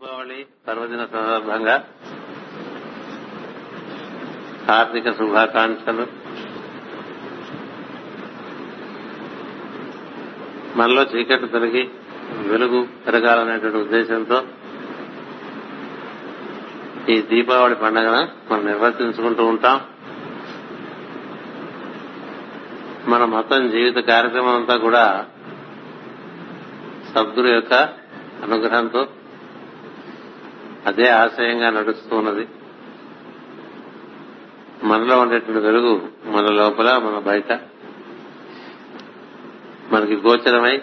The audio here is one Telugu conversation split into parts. దీపావళి పర్వదిన సందర్భంగా హార్దిక శుభాకాంక్షలు. మనలో చీకటి తొలగి వెలుగు పెరగాలనేటువంటి ఉద్దేశంతో ఈ దీపావళి పండుగను మనం నిర్వర్తించుకుంటూ ఉంటాం. మన మొత్తం జీవిత కార్యక్రమం అంతా కూడా సద్గురు యొక్క అనుగ్రహంతో అదే ఆశయంగా నడుస్తున్నది. మనలో ఉండేటువంటి వెలుగు మన లోపల మన బయట మనకి గోచరమై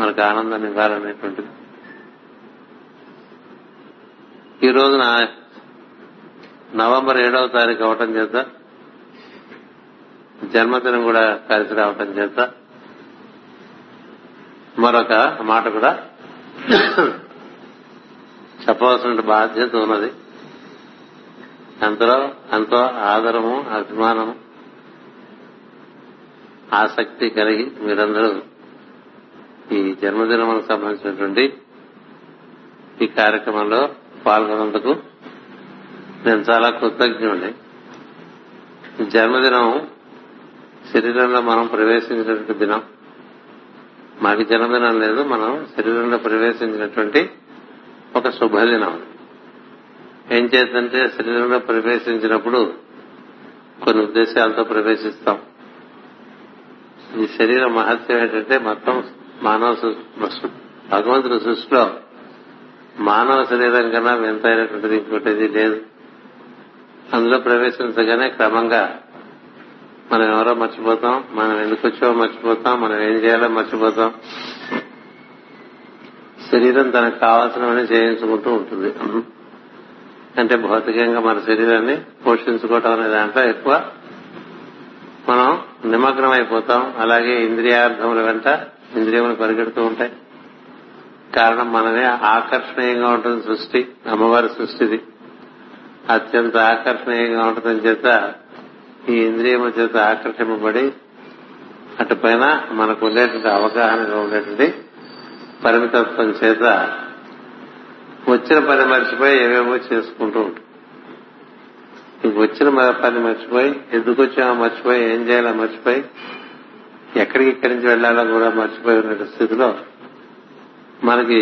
మనకు ఆనందాన్ని ఇవ్వాలనేటువంటిది. ఈ రోజున నవంబర్ 7వ తారీఖు అవటం చేత, జన్మదినం కూడా కలిసి రావటం చేత మరొక మాట కూడా చెప్పవలసిన బాధ్యత ఉన్నది. అంతలో అంతో ఆదరము, అభిమానము, ఆసక్తి కలిగి మీరందరూ ఈ జన్మదినములకు సంబంధించినటువంటి ఈ కార్యక్రమంలో పాల్గొన్నందుకు నేను చాలా కృతజ్ఞుడి. జన్మదినం శరీరంలో మనం ప్రవేశించినటువంటి దినం. మాకు జన్మదినం లేదు, మనం శరీరంలో ప్రవేశించినటువంటి ఒక శుభదినం. ఏం చేద్దంటే శరీరంలో ప్రవేశించినప్పుడు కొన్ని ఉద్దేశాలతో ప్రవేశిస్తాం. ఈ శరీర మహత్యం ఏంటంటే మొత్తం భగవంతుడి సృష్టిలో మానవ శరీరం కన్నా వింతైనటువంటిది ఇంకోటిది లేదు. అందులో ప్రవేశించగానే క్రమంగా మనం ఎవరో మర్చిపోతాం, మనం ఎందుకు వచ్చామో మర్చిపోతాం, మనం ఏం చేయాలో మర్చిపోతాం. శరీరం తనకు కావాల్సినవన్నీ చేయించుకుంటూ ఉంటుంది. అంటే భౌతికంగా మన శరీరాన్ని పోషించుకోవటం అనే దాంట్లో ఎక్కువ మనం నిమగ్నం అయిపోతాం. అలాగే ఇంద్రియార్థముల వెంట ఇంద్రియములు పరిగెడుతూ ఉంటాయి. కారణం మనమే ఆకర్షణీయంగా ఉంటుంది. సృష్టి అమ్మవారి సృష్టిది, అత్యంత ఆకర్షణీయంగా ఉంటుందని చేత ఈ ఇంద్రియముల చేత ఆకర్షింపబడి అటుపైన మనకు ఉండేటువంటి అవగాహనగా ఉండేటువంటి పరిమితత్వం చేత వచ్చిన పని మర్చిపోయి ఏవేవో చేసుకుంటూ ఉంటాం. ఇంక వచ్చిన పని మర్చిపోయి, ఎందుకు వచ్చామో మర్చిపోయి, ఏం చేయాలో మర్చిపోయి, ఎక్కడికి ఇక్కడి నుంచి వెళ్లాలో కూడా మర్చిపోయి ఉన్న స్థితిలో మనకి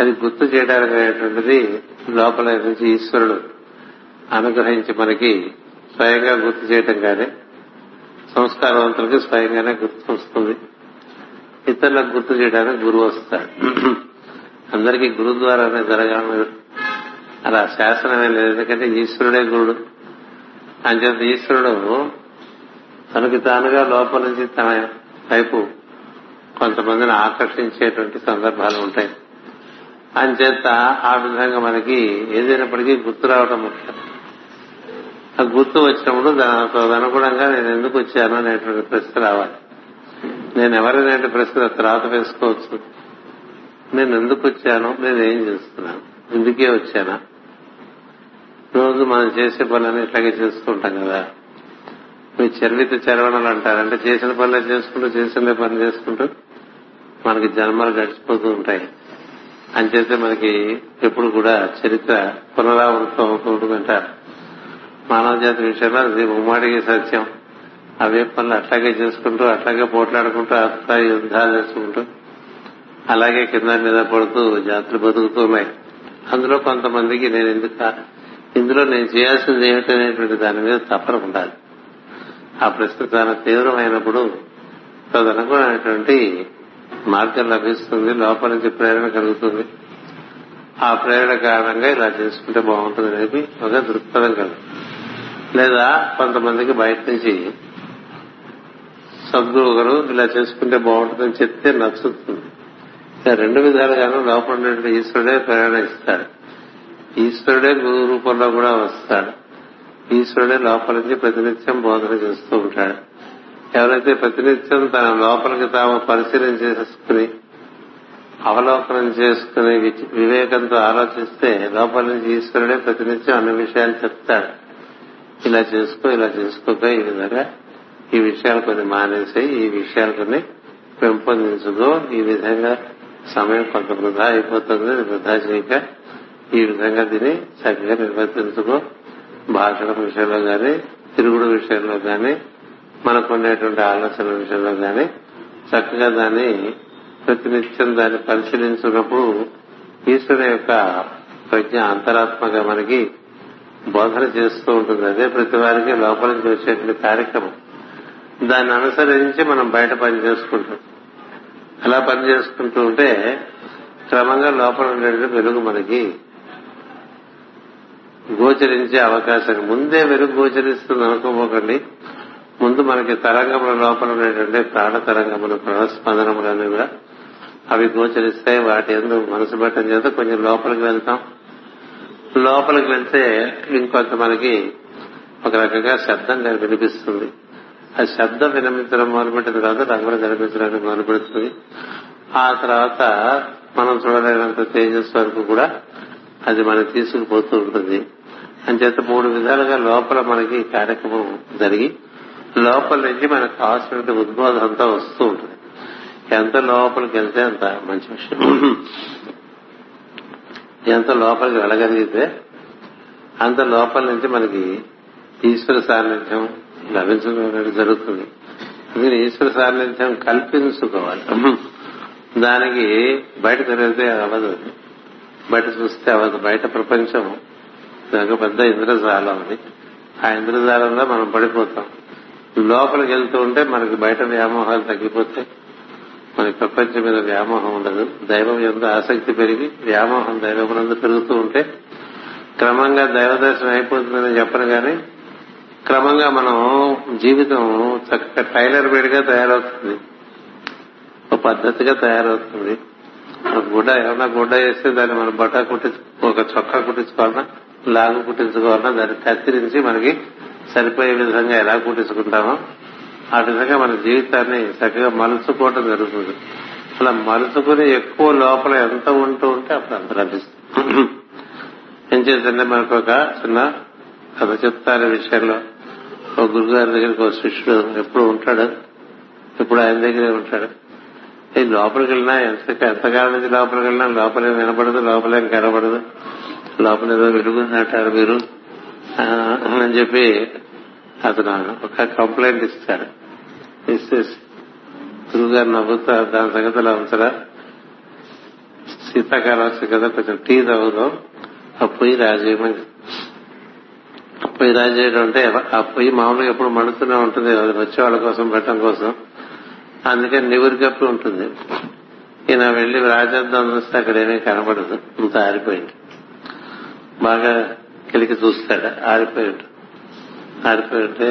అది గుర్తు చేయడానికనేటువంటిది లోపల నుంచి ఈశ్వరుడు అనుగ్రహించి మనకి స్వయంగా గుర్తు చేయటం కానీ సంస్కారవంతులకి స్వయంగానే గుర్తు వస్తుంది. ఇతరులకు గుర్తు చేయడానికి గురువు వస్తాడు. అందరికీ గురు ద్వారా జరగాలి అలా శాసనమే లేదు. ఎందుకంటే ఈశ్వరుడే గురుడు. అంచేత ఈశ్వరుడు తనకి తానుగా లోపల నుంచి తన వైపు కొంతమందిని ఆకర్షించేటువంటి సందర్భాలు ఉంటాయి. అంచేత ఆ విధంగా మనకి ఏదైనప్పటికీ గుర్తు రావడం ముఖ్యం. ఆ గుర్తు వచ్చినప్పుడు దానితో అనుగుణంగా నేను ఎందుకు వచ్చాను అనేటువంటి ప్రశ్న రావాలి. నేను ఎవరైనా ప్రశ్న తర్వాత వేసుకోవచ్చు. నేను ఎందుకు వచ్చాను, నేనేం చేస్తున్నాను, ఇందుకే వచ్చానా? రోజు మనం చేసే పనులని ఇట్లాగే చేసుకుంటాం కదా. మీ చర్విత చరవణలు అంటారంటే చేసిన పనులే చేసుకుంటూ చేసిన పని చేసుకుంటూ మనకి జన్మలు గడిచిపోతూ ఉంటాయి. అంచేతే మనకి ఎప్పుడు కూడా చరిత్ర పునరావృతం అవుతుంటుందంటారు. మానవ జాతి విషయంలో అది ఉమ్మడికి సత్యం. అవే పనులు అట్లాగే చేసుకుంటూ అట్లాగే పోట్లాడుకుంటూ అట్లా యుద్ధాలు చేసుకుంటూ అలాగే కింద మీద పడుతూ జాతులు బతుకుతున్నాయి. అందులో కొంతమందికి నేను ఇందులో నేను చేయాల్సింది ఏమిటనేటువంటి దాని మీద తపన ఉండాలి. ఆ ప్రశ్న చాలా తీవ్రమైనప్పుడు తదనుగుణమైనటువంటి మార్గం లభిస్తుంది, లోపల నుంచి ప్రేరణ కలుగుతుంది. ఆ ప్రేరణ కారణంగా ఇలా చేసుకుంటే బాగుంటుంది అనేది ఒక దృక్పథం కలుగుతుంది. లేదా కొంతమందికి బయట నుంచి సద్గురువుగారు ఇలా చేసుకుంటే బాగుంటుందని చెప్తే నచ్చుతుంది. రెండు విధాలుగాను లోపల ఈశ్వరుడే ప్రేరణ ఇస్తాడు. ఈశ్వరుడే గురు రూపంలో కూడా వస్తాడు. ఈశ్వరుడే లోపల నుంచి ప్రతినిత్యం బోధన చేస్తూ ఉంటాడు. ఎవరైతే ప్రతినిత్యం తన లోపలికి తాము పరిశీలన చేసుకుని అవలోకనం చేసుకుని వివేకంతో ఆలోచిస్తే లోపల నుంచి ఈశ్వరుడే ప్రతినిత్యం అన్ని విషయాలు చెప్తాడు. ఇలా చేసుకో, ఇలా చేసుకోక, ఈ విధంగా ఈ విషయాలు కొన్ని మానేసి ఈ విషయాలు కొన్ని పెంపొందించుకో, ఈ విధంగా సమయం కొంత వృధా అయిపోతుంది. వృధా చేయక ఈ విధంగా దీన్ని చక్కగా నిర్వర్తించుకో. భాషల విషయంలో కానీ, తిరుగుడు విషయంలో కానీ, మనకున్నటువంటి ఆలోచన విషయంలో కానీ చక్కగా దాన్ని ప్రతినిత్యం దాన్ని పరిశీలించినప్పుడు ఈశ్వరు యొక్క ప్రజ్ఞ అంతరాత్మగా మనకి బోధన చేస్తూ ఉంటుంది. అదే ప్రతి వారికి లోపల నుంచి వచ్చేటువంటి కార్యక్రమం. దాన్ని అనుసరించి మనం బయట పని చేసుకుంటాం. అలా పని చేసుకుంటూ ఉంటే క్రమంగా లోపల ఉండే వెలుగు మనకి గోచరించే అవకాశం. ముందే వెలుగు గోచరిస్తుంది అనుకోపోకండి. ముందు మనకి తరంగముల లోపల ఉండేటువంటి ప్రాణ తరంగములు, ప్రాణస్పందనములు అన్ని కూడా అవి గోచరిస్తాయి. వాటి ఎందుకు మనసు పెట్టడం చేత కొంచెం లోపలికి వెళ్తాం. లోపలికి వెళ్తే ఇంకొంత మనకి ఒక రకంగా శబ్దం వినిపిస్తుంది. ఆ శబ్దం వినిపించడం మొదలుపెట్టిన తర్వాత రంగులు కనిపించడానికి మొదలుపెడుతుంది. ఆ తర్వాత మనం చూడలేనంత తేజస్సు వరకు కూడా అది మనం తీసుకుపోతూ ఉంటుంది. అంచేత మూడు విధాలుగా లోపల మనకి కార్యక్రమం జరిగి లోపల నుంచి మనకు కావాల్సిన ఉద్బోధం అంతా వస్తూ ఉంటుంది. ఎంత లోపలికి వెళ్తే అంత మంచి విషయం. ఎంత లోపలికి వెళ్ళగలిగితే అంత లోపల నుంచి మనకి ఈశ్వర సాన్నిధ్యం లభించడం జరుగుతుంది. అందుకని ఈశ్వర సాన్నిధ్యం కల్పించుకోవాలి. దానికి బయట తిరిగితే అవ్వదు, బయట చూస్తే అవ్వదు. బయట ప్రపంచం దానికి పెద్ద ఇంద్రజాలం ఉంది. ఆ ఇంద్రజాలంలో మనం పడిపోతాం. లోపలికి వెళ్తూ ఉంటే మనకి బయట వ్యామోహాలు తగ్గిపోతాయి. మనకి ప్రపంచం మీద వ్యామోహం ఉండదు. దైవం యందు ఆసక్తి పెరిగి వ్యామోహం దైవమునందు పెరుగుతూ ఉంటే క్రమంగా దైవ దర్శనం అయిపోతుందని చెప్పను కానీ క్రమంగా మనం జీవితం చక్కగా టైలర్ మేడ్ గా తయారవుతుంది, ఒక పద్ధతిగా తయారవుతుంది. గుడ్డ ఏమన్నా గుడ్డ వేస్తే దాన్ని మనం బట్టా కుట్టించు, ఒక చొక్కా కుట్టించుకోవాలన్నా లాగు కుట్టించుకోవాలన్నా దాన్ని కత్తిరించి మనకి సరిపోయే విధంగా ఎలా కుట్టించుకుంటామో ఆ విధంగా మన జీవితాన్ని చక్కగా మలుచుకోవటం జరుగుతుంది. అలా మలుచుకుని ఎక్కువ లోపల ఎంత ఉంటూ ఉంటే అప్పుడు అంత లభిస్తుంది. ఏం చేద్దంటే మనకు ఒక చిన్న కథ చెప్తారు. విషయంలో ఒక గురుగారి దగ్గరికి ఒక శిష్యుడు ఎప్పుడు ఉంటాడు, ఎప్పుడు ఆయన దగ్గరే ఉంటాడు. ఈ లోపలికి వెళ్ళినా ఎంతకాలం నుంచి లోపలికి వెళ్ళినా లోపలేం వినపడదు, లోపలేం కనపడదు, లోపలేదో వెలుగుందంటారు మీరు అని చెప్పి అతను ఒక కంప్లైంట్ ఇస్తాడు. ఇస్తే గురుగారు నవ్వుతా, దాని సంగతి అలా ఉంచరా, శీతాకాలం వస్తుంది కదా కొంచెం టీ తాగుదాం, ఆ పొయ్యి రాజేయమని. పొయ్యి రాజేయడం అంటే ఆ పొయ్యి మామూలుగా ఎప్పుడు మండుతూనే ఉంటుంది, అది వచ్చేవాళ్ళ కోసం పెట్టడం కోసం, అందుకని నివురు కప్పి ఉంటుంది. ఈయన వెళ్లి రాజేద్దాం చూస్తే అక్కడ ఏమీ కనపడదు, ఇంత ఆరిపోయింది. బాగా కిలికి చూస్తాడు, ఆరిపోయి ఉంటే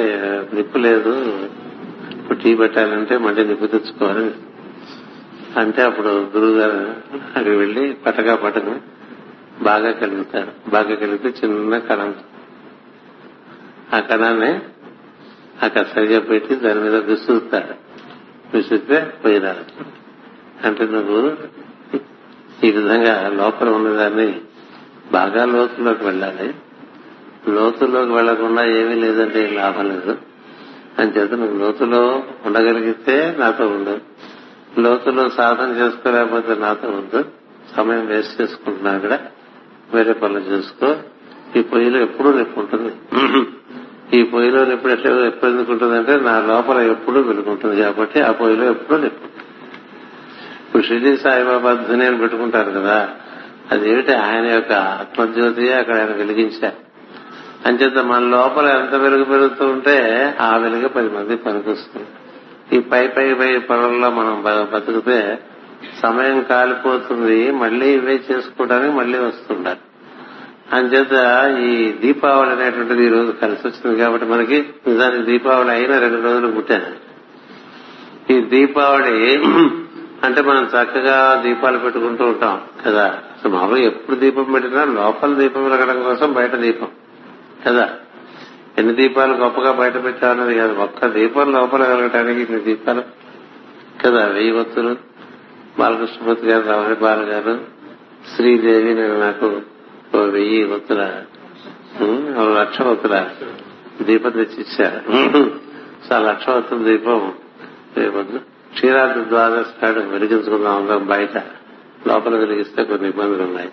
నిప్పు లేదు, ఇప్పుడు టీ పెట్టాలంటే మళ్ళీ నిప్పు తెచ్చుకోవాలి అంటే అప్పుడు గురువుగారు అక్కడికి వెళ్లి పటకని బాగా కలుగుతాడు. బాగా కలిగితే చిన్న కణం, ఆ కణాన్ని అక్కడ సరిగా పెట్టి దాని మీద విసురుతాడు. విసిరితే పోయినాడు అంటే నువ్వు ఈ విధంగా లోపల ఉన్నదాన్ని బాగా లోతుల్లోకి వెళ్ళాలి, లోతుల్లోకి వెళ్లకుండా ఏమీ లేదంటే ఏం లాభం లేదు. అని చేత నువ్వు లోతులో ఉండగలిగితే నాతో ఉండు, లోతులో సాధన చేసుకోలేకపోతే నాతో ఉండు, సమయం వేస్ట్ చేసుకుంటున్నా కూడా వేరే పనులు చేసుకో. ఈ పొయ్యిలో ఎప్పుడూ నిప్పు ఉంటుంది, ఈ పొయ్యిలో నిప్పు ఎప్పుడు ఎందుకుంటుందంటే నా లోపల ఎప్పుడూ వెలుగుంటుంది కాబట్టి ఆ పొయ్యిలో ఎప్పుడూ నిప్పు. ఇప్పుడు షిరిడి సాయిబాబా ధ్వని అని పెట్టుకుంటారు కదా, అదేమిటి ఆయన యొక్క ఆత్మజ్యోతి అక్కడ ఆయన వెలిగించారు. అంచేత మన లోపల ఎంత వెలుగు పెరుగుతూ ఉంటే ఆ వెలుగు 10 మంది పనికొస్తుంది. ఈ పై పనుల్లో మనం బతికితే సమయం కాలిపోతుంది, మళ్లీ ఇవే చేసుకోవడానికి మళ్లీ వస్తుండాలి. అంచేత ఈ దీపావళి అనేటువంటిది ఈ రోజు కలిసి వచ్చింది కాబట్టి మనకి నిజానికి దీపావళి అయినా 2 రోజులు పుట్టాను. ఈ దీపావళి అంటే మనం చక్కగా దీపాలు పెట్టుకుంటూ ఉంటాం కదా, మామూలుగా ఎప్పుడు దీపం పెట్టినా లోపల దీపం వెలగడం కోసం బయట దీపం కదా. ఎన్ని దీపాలు గొప్పగా బయట పెట్టామన్నది కాదు, ఒక్క దీపం లోపల వెలగటానికి ఇన్ని దీపాలు కదా. 1000 ఒత్తులు బాలకృష్ణమూర్తి గారు, రావణి బాల గారు, శ్రీదేవి, నేను నాకు 1000 ఒత్తుల 1,00,000 ఒత్తుల దీపం తెచ్చిచ్చారు. సో 1,00,000 ఒత్తుల దీపం రేపు క్షీరాద్రి ద్వాదశి నాడు వెలిగించుకుందాం బయట. లోపల వెలిగిస్తే కొన్ని ఇబ్బందులు ఉన్నాయి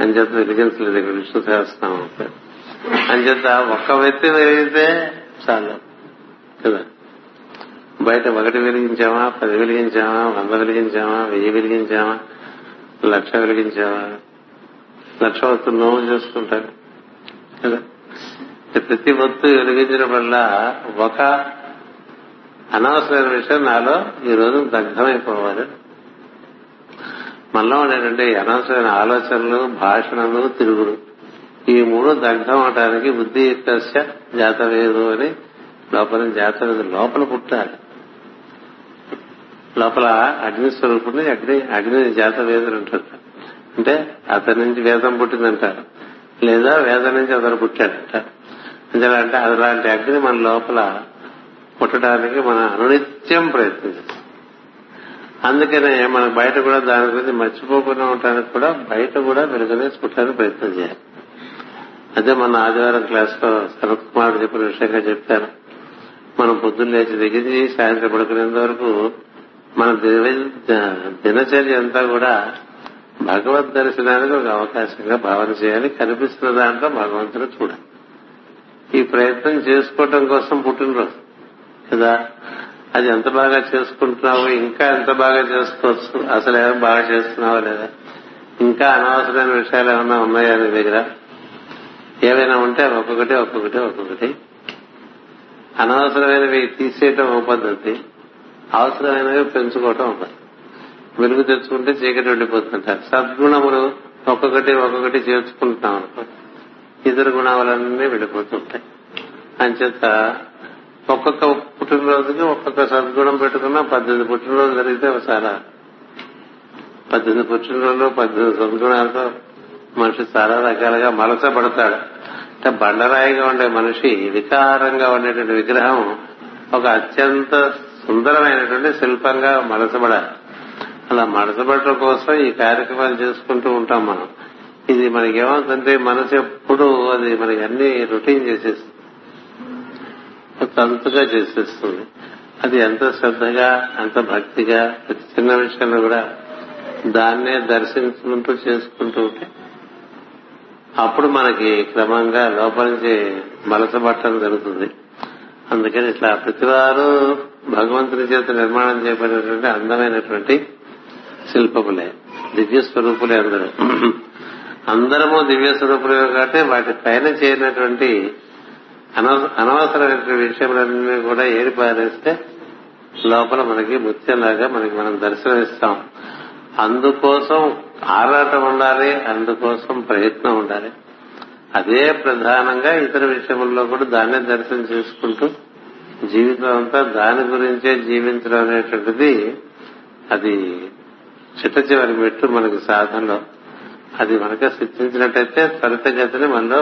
అని చేత వెలిగించలేదు. ఇక్కడ విష్ణు సహస్రనామం అంటారు అని చేత ఒక్క వ్యక్తి వెలిగితే చాలా కదా. బయట ఒకటి వెలిగించామా, 10 వెలిగించామా, 100 వెలిగించామా, 1000 వెలిగించామా, 1,00,000 వెలిగించామా, 1,00,000 వస్తువులు నోవు చేసుకుంటారు కదా. ప్రతి వస్తువు వెలిగించడం వల్ల ఒక అనవసరమైన విషయం నాలో ఈ రోజు దగ్ధమైపోవాలి. మనలో ఉండేటువంటి అనవసరమైన ఆలోచనలు, భాషణలు, తిరుగులు ఈ మూడు దగ్ధం అవటానికి బుద్ధి తస్య జాతవేదు అని లోపల జాతవేదు లోపల పుట్టాలి. లోపల అగ్ని స్వరూపుని అగ్ని జాతవేదులు అంటారు. అంటే అతని నుంచి వేదం పుట్టిందంటారు, లేదా వేదం నుంచి అతను పుట్టాడంటారు. అంటే అలాంటి అగ్ని మన లోపల పుట్టడానికి మనం అనునిత్యం ప్రయత్నిస్తాం. అందుకనే మనం బయట కూడా దాని గురించి మర్చిపోకుండా ఉండడానికి కూడా బయట కూడా వెలుగునే పుట్టడానికి ప్రయత్నం చేయాలి. అదే మన ఆదివారం క్లాస్ లో శరత్ కుమార్ చెప్పిన విషయంగా చెప్పారు. మనం పొద్దున్న లేచి దిగించి సాయంత్రం పడుకునేంత వరకు మన దినచర్య అంతా కూడా భగవద్ దర్శనానికి ఒక అవకాశంగా భావన చేయాలి. కనిపిస్తున్న దాంట్లో భగవంతుడు చూడాలి. ఈ ప్రయత్నం చేసుకోవటం కోసం పుట్టినరోజు కదా. అది ఎంత బాగా చేసుకుంటున్నావు, ఇంకా ఎంత బాగా చేసుకోవచ్చు, అసలు ఏమైనా బాగా చేస్తున్నావా లేదా, ఇంకా అనవసరమైన విషయాలు ఏమైనా ఉన్నాయా నీ దగ్గర, ఏమైనా ఉంటే ఒక్కొక్కటి అనవసరమైనవి తీసేయటం ఒక పద్ధతి, అవసరమైనవి పెంచుకోవటం ఒక పద్ధతి. వెలుగు తెచ్చుకుంటే చీకటి ఉండిపోతుంటారు. సద్గుణములు ఒక్కొక్కటి చేర్చుకుంటున్నాం అనుకో, ఇతర గుణములన్నీ వెళ్ళిపోతుంటాయి. అంచేత ఒక్కొక్క పుట్టినరోజుకి ఒక్కొక్క సద్గుణం పెట్టుకున్నా 18 పుట్టినరోజులు జరిగితే చాలా 18 పుట్టినరోజులు 18 సద్గుణాలతో మనిషి చాలా రకాలుగా మలసపడతాడు. అంటే బండరాయిగా ఉండే మనిషి వికారంగా ఉండేటువంటి విగ్రహం ఒక అత్యంత సుందరమైనటువంటి శిల్పంగా మలసపడాలి. అలా మలసపడటం కోసం ఈ కార్యక్రమాలు చేసుకుంటూ ఉంటాం మనం. ఇది మనకేమవుతుంటే మనసు ఎప్పుడు అది మనకి అన్ని రొటీన్ చేసేస్తుంది, తంతుగా చేసేస్తుంది. అది ఎంత శ్రద్ధగా, అంత భక్తిగా ప్రతి చిన్న విషయంలో కూడా దాన్నే దర్శించుకుంటూ చేసుకుంటూ ఉంటే అప్పుడు మనకి క్రమంగా లోపల నుంచి మలసపట్టడం జరుగుతుంది. అందుకని ఇట్లా ప్రతివారు భగవంతుని చేత నిర్మాణం చేయబడినటువంటి అందమైనటువంటి శిల్పములే, దివ్య స్వరూపులే. అందరము దివ్య స్వరూపులే కాబట్టి వాటి పైన చేరినటువంటి అనవసరమైన విషయాలన్నీ కూడా ఏర్పారేస్తే లోపల మనకి ముత్యంలాగా మనకి మనం దర్శనమిస్తాం. అందుకోసం ఆరాటం ఉండాలి, అందుకోసం ప్రయత్నం ఉండాలి. అదే ప్రధానంగా ఇతర విషయంలో కూడా దాన్నే దర్శనం చేసుకుంటూ జీవితం అంతా దాని గురించే జీవించడం అనేటువంటిది అది చిట్ట చివరి మెట్టు మనకి సాధనలో. అది మనకే సిద్ధించినట్టయితే త్వరితగతిని మనలో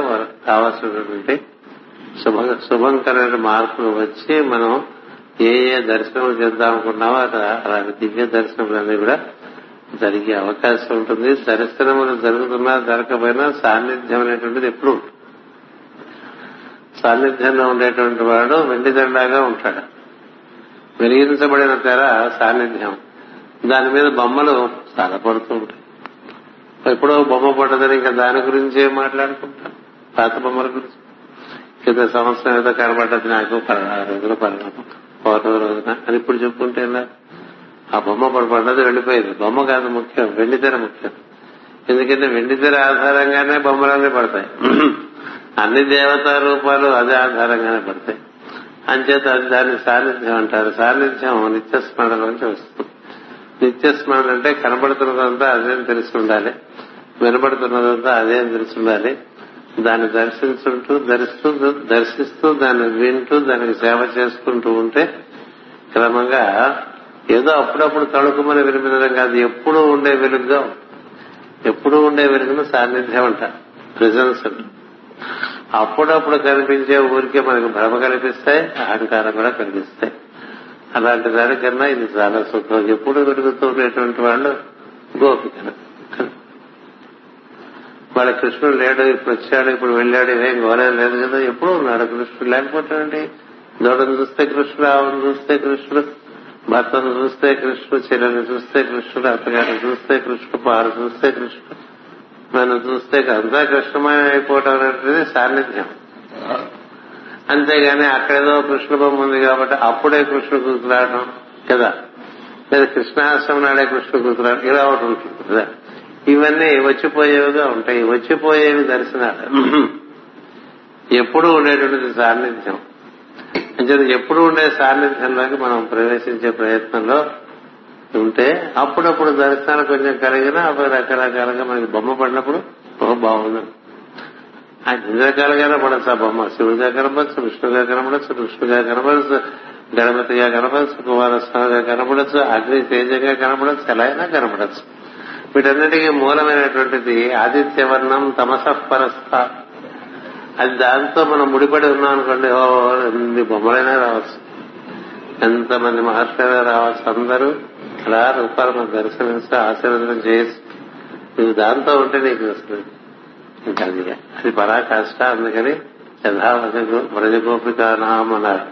కావాల్సినటువంటి శుభంకరమైన మార్పులు వచ్చి మనం ఏ ఏ దర్శనములు చేద్దాం అనుకున్నామో అలాంటి దివ్య దర్శనములన్నీ కూడా జరిగే అవకాశం ఉంటుంది. దర్శనములు జరుగుతున్నా జరగకపోయినా సాన్నిధ్యం అనేటువంటిది ఎప్పుడు ఉంటుంది. సాన్నిధ్యంలో ఉండేటువంటి వాడు వెండిదండాగా ఉంటాడు. వెలిగించబడిన తెర సాన్నిధ్యం, దాని మీద బొమ్మలు చాలా పడుతూ ఉంటాయి. ఎప్పుడో బొమ్మ పడ్డదని ఇంకా దాని గురించే మాట్లాడుకుంటాం, పాత బొమ్మల గురించి. కింద సంవత్సరం ఏదో కనబడ్డది నాకు, 16 రోజులు, 14 రోజున అని ఇప్పుడు చెప్పుకుంటే ఆ బొమ్మ పడ్డది వెళ్లిపోయింది. బొమ్మ కాదు ముఖ్యం, వెండితెర ముఖ్యం. ఎందుకంటే వెండితెర ఆధారంగానే బొమ్మలన్నీ పడతాయి. అన్ని దేవతా రూపాలు అదే ఆధారంగానే పడతాయి. అంచేత అది దాన్ని సాన్నిధ్యం అంటారు. సాన్నిధ్యం నిత్యస్మరణలోంచి వస్తుంది. నిత్యస్మరణ అంటే కనబడుతున్నదంతా అదేం తెలిసి ఉండాలి, వినబడుతున్నదంతా అదేం తెలిసి ఉండాలి. దాన్ని దర్శిస్తూ దాన్ని వింటూ దానికి సేవ చేసుకుంటూ ఉంటే క్రమంగా ఏదో అప్పుడప్పుడు తడుకుమని వినిపించడం కాదు, ఎప్పుడూ ఉండే వెలుగును సాన్నిధ్యం అంట, ప్రెజెన్స్ అంట. అప్పుడప్పుడు కనిపించే ఊరికే మనకు భ్రమ కనిపిస్తాయి, అహంకారం కూడా కనిపిస్తాయి. అలాంటి దానికన్నా ఇది చాలా సుఖం. ఎప్పుడు వెలుగుతూ ఉండేటువంటి వాళ్ళు గోపికన, వాళ్ళ కృష్ణుడు లేడు, ఇప్పుడు వచ్చాడు, ఇప్పుడు వెళ్ళాడు, ఇవేం గోలేదు లేదు కదా, ఎప్పుడూ ఉన్నాడు కృష్ణుడు. లేకపోతే దూడను చూస్తే కృష్ణుడు, ఆవును చూస్తే కృష్ణుడు, భర్తను చూస్తే కృష్ణుడు, చెల్లెని చూస్తే కృష్ణుడు, అత్తగారిని చూస్తే కృష్ణుడు, వారు చూస్తే కృష్ణుడు, మనం చూస్తే అంతా కృష్ణమయం అయిపోవటం అనేది సాన్నిధ్యం. అంతేగాని అక్కడేదో కృష్ణ బొమ్మ ఉంది కాబట్టి అప్పుడే కృష్ణుడు గుర్తురావడం కదా, లేదా కృష్ణాష్టమి నాడే కృష్ణుడు గుర్తురావడం, ఇలా ఒకటి ఉంటుంది కదా. ఇవన్నీ వచ్చిపోయేవిగా ఉంటాయి, వచ్చిపోయేవి దర్శనాలు. ఎప్పుడూ ఉండేటువంటిది సాన్నిధ్యం. అంటే ఎప్పుడు ఉండే సాన్నిధ్యంలోకి మనం ప్రవేశించే ప్రయత్నంలో ఉంటే అప్పుడప్పుడు దర్శనాలు కొంచెం కలిగినా అవి రకరకాలుగా మనకి బొమ్మ పడినప్పుడు బాగుంది. అన్ని రకాలుగానే పడచ్చు ఆ బొమ్మ. శివుడిగా కనపడచ్చు, విష్ణుగా కనపడచ్చు, కృష్ణుగా కనపడచ్చు, గణపతిగా కనపడచ్చు, కుమారస్వామిగా కనపడచ్చు, అగ్ని తేజంగా కనపడచ్చు, ఎలా అయినా కనపడచ్చు. వీటన్నిటికీ మూలమైనటువంటిది ఆదిత్యవర్ణం తమసపరస్థ. అది దాంతో మనం ముడిపడి ఉన్నాం అనుకోండి, ఎన్ని బొమ్మలైనా రావచ్చు, ఎంతమంది మహర్షులైనా రావచ్చు, అందరూ అలా రూపాలు మనం దర్శనిస్తూ ఆశీర్వదనం చేయొచ్చు. నువ్వు దాంతో ఉంటే నీకు వస్తుంది ఇంకా అది పరాకాష్ట. అందుకని యథా వ్రజగోపిక నామ అన్నారు.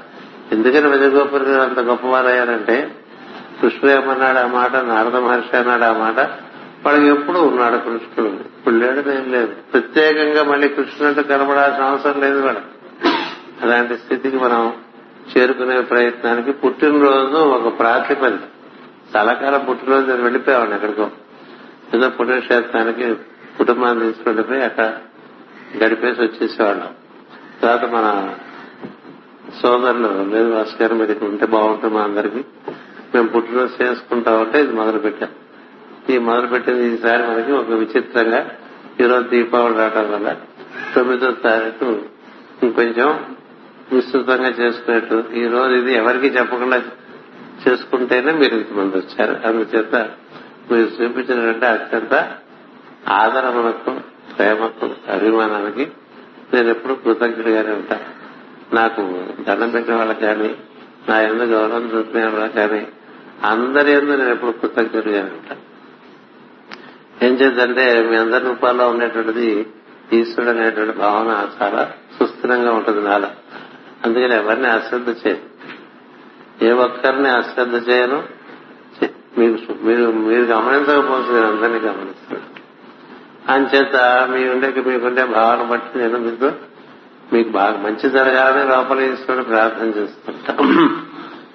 ఎందుకని వ్రజగోపిక అంత గొప్పవారయ్యారంటే కృష్ణుడు ఏమన్నాడు ఆ మాట, నారద మహర్షి అన్నాడు ఆ మాట, వాడికి ఎప్పుడు ఉన్నాడు కృష్ణుడు. ఇప్పుడు లేడనేం లేదు, ప్రత్యేకంగా మళ్ళీ కృష్ణుడు కనబడాల్సిన అవసరం లేదు వాడు. అలాంటి స్థితికి మనం చేరుకునే ప్రయత్నానికి పుట్టినరోజు ఒక ప్రాతిపదిక. చాలాకాలం పుట్టినరోజు నేను వెళ్ళిపోయాను ఎక్కడికో, ఏదో పుణ్యక్షేత్రానికి కుటుంబాన్ని తీసుకెళ్లిపోయి అక్కడ గడిపేసి వచ్చేసేవాళ్ళం. తర్వాత మన సోదరులు లేదు భాస్కర్ మీద ఉంటే బాగుంటుంది మా అందరికీ, మేము పుట్టినరోజు చేసుకుంటామంటే ఇది మొదలుపెట్టాం. ఈ మొదలుపెట్టింది ఈసారి మనకి ఒక విచిత్రంగా ఈరోజు దీపావళి రావడం వల్ల 9వ తారీఖు ఇంకొంచెం విస్తృతంగా చేసుకునేట్టు. ఈ రోజు ఇది ఎవరికి చెప్పకుండా చేసుకుంటేనే మీరు ఇంతమంది వచ్చారు. అందుచేత మీరు చూపించినటువంటి అత్యంత ఆదరణకు, ప్రేమకు, అభిమానానికి నేను ఎప్పుడు కృతజ్ఞుడిగానే ఉంటా. నాకు దండం పెట్టిన వాళ్ళకి కానీ, నా ఎందు గౌరవం చూపిన వాళ్ళకి కానీ, అందరి ఎందు నేను ఎప్పుడు కృతజ్ఞుడిగానే ఉంటా. ఏం చేద్దంటే మీ అందరి రూపాల్లో ఉండేటువంటిది ఈశ్వరుడు అనేటువంటి భావన చాలా సుస్థిరంగా ఉంటుంది నాలా. అందుకని ఎవరిని అశ్రద్ధ చేయను, ఏ ఒక్కరిని అశ్రద్ధ చేయను. మీరు గమనించకపోవచ్చు, నేను అందరినీ గమనిస్తాను. అంచేత మీకుండే భావన బట్టి నేను మీకు బాగా మంచి జరగాలని లోపల ఈశ్వరుడు ప్రార్థన చేస్తుంటా.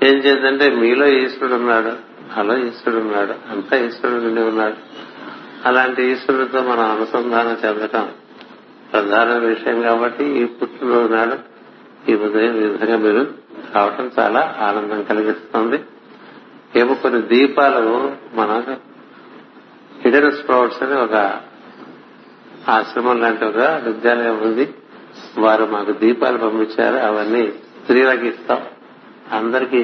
ఏం చేద్దంటే మీలో ఈశ్వరుడు ఉన్నాడు, అలా ఈశ్వరుడు ఉన్నాడు, అంతా ఈశ్వరుడు నుండి ఉన్నాడు. అలాంటి ఈశ్వరుడితో మనం అనుసంధానం చెందటం ప్రధాన విషయం. కాబట్టి ఈ పుట్టినరోజు నాడు ఈ ఉదయం ఈ విధంగా మీరు రావటం చాలా ఆనందం కలిగిస్తుంది. ఏమో కొన్ని దీపాలు మన హిడెన్ స్ప్రౌట్స్ అని ఒక ఆశ్రమం లాంటి ఒక విద్యాలయం ఉంది, వారు మాకు దీపాలు పంపించారు. అవన్నీ స్త్రీలకు ఇస్తాం. అందరికీ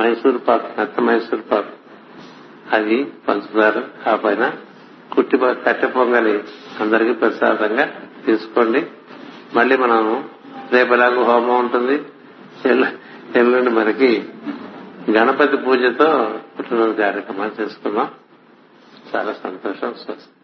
మైసూర్ పాక్, మెత్త మైసూర్ పాక్, అది పంచుతారు. ఆ పైన కట్టె పొంగలి అందరికీ ప్రసాదంగా తీసుకోండి. మళ్ళీ మనం రేపు ఎలాగో హోమం ఉంటుంది, ఎల్లుండి మనకి గణపతి పూజతో పుట్టినరోజు కార్యక్రమాలు చేసుకున్నాం. చాలా సంతోషం.